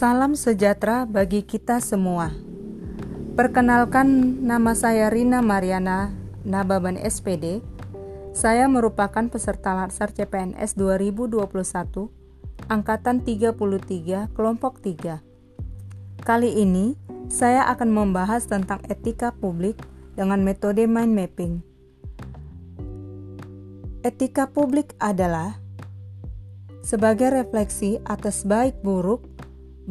Salam sejahtera bagi kita semua. Perkenalkan, nama saya Rina Mariana Nababan SPD. Saya merupakan peserta Latsar CPNS 2021, Angkatan 33, Kelompok 3. Kali ini, saya akan membahas tentang etika publik dengan metode mind mapping. Etika publik adalah sebagai refleksi atas baik buruk,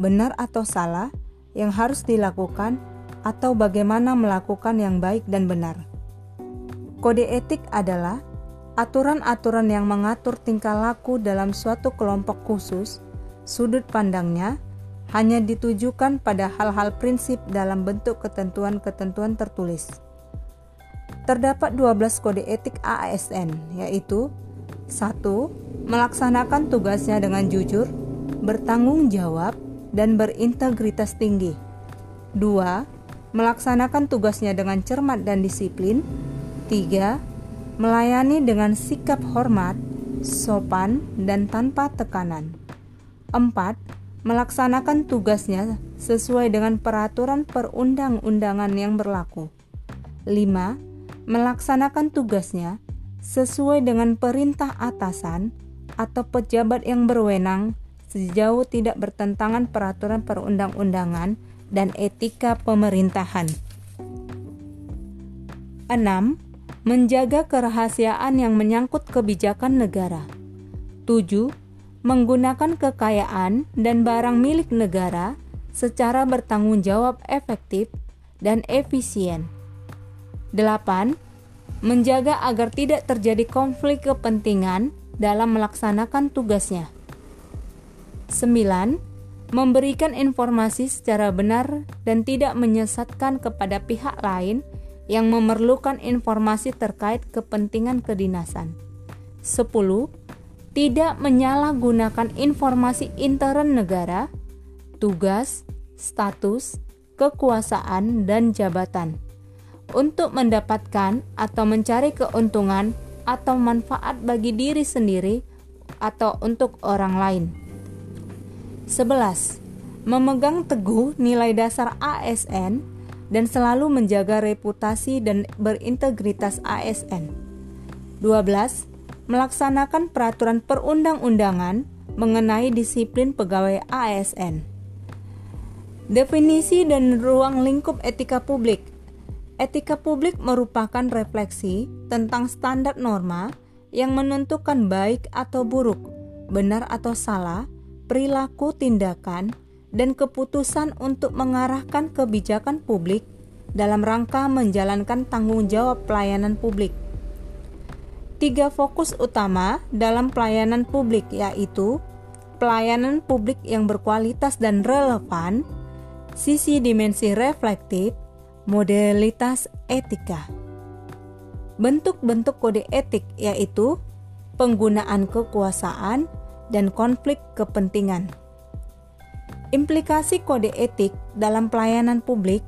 benar atau salah yang harus dilakukan atau bagaimana melakukan yang baik dan benar. Kode etik adalah aturan-aturan yang mengatur tingkah laku dalam suatu kelompok khusus. Sudut pandangnya hanya ditujukan pada hal-hal prinsip dalam bentuk ketentuan-ketentuan tertulis. Terdapat 12 kode etik ASN, yaitu 1. Melaksanakan tugasnya dengan jujur, bertanggung jawab, dan berintegritas tinggi. 2. Melaksanakan tugasnya dengan cermat dan disiplin. 3. Melayani dengan sikap hormat, sopan, dan tanpa tekanan. 4. Melaksanakan tugasnya sesuai dengan peraturan perundang-undangan yang berlaku. 5. Melaksanakan tugasnya sesuai dengan perintah atasan atau pejabat yang berwenang sejauh tidak bertentangan peraturan perundang-undangan dan etika pemerintahan. 6. Menjaga kerahasiaan yang menyangkut kebijakan negara. 7. Menggunakan kekayaan dan barang milik negara secara bertanggung jawab, efektif, dan efisien. 8. Menjaga agar tidak terjadi konflik kepentingan dalam melaksanakan tugasnya. 9. Memberikan informasi secara benar dan tidak menyesatkan kepada pihak lain yang memerlukan informasi terkait kepentingan kedinasan. 10. Tidak menyalahgunakan informasi intern negara, tugas, status, kekuasaan, dan jabatan untuk mendapatkan atau mencari keuntungan atau manfaat bagi diri sendiri atau untuk orang lain. 11. Memegang teguh nilai dasar ASN dan selalu menjaga reputasi dan berintegritas ASN. 12. Melaksanakan peraturan perundang-undangan mengenai disiplin pegawai ASN. Definisi dan ruang lingkup etika publik. Etika publik merupakan refleksi tentang standar norma yang menentukan baik atau buruk, benar atau salah, perilaku, tindakan, dan keputusan untuk mengarahkan kebijakan publik dalam rangka menjalankan tanggung jawab pelayanan publik. 3 fokus utama dalam pelayanan publik, yaitu pelayanan publik yang berkualitas dan relevan, sisi dimensi reflektif, modalitas etika. Bentuk-bentuk kode etik yaitu penggunaan kekuasaan dan konflik kepentingan. Implikasi kode etik dalam pelayanan publik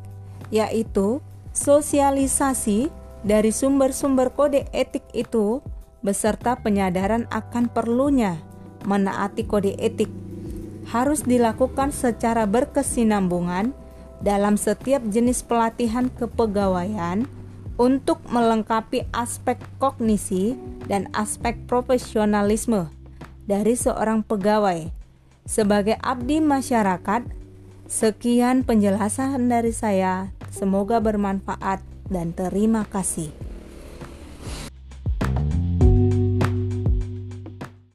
yaitu sosialisasi dari sumber-sumber kode etik itu beserta penyadaran akan perlunya menaati kode etik harus dilakukan secara berkesinambungan dalam setiap jenis pelatihan kepegawaian untuk melengkapi aspek kognisi dan aspek profesionalisme dari seorang pegawai sebagai abdi masyarakat. Sekian penjelasan dari saya, semoga bermanfaat dan terima kasih.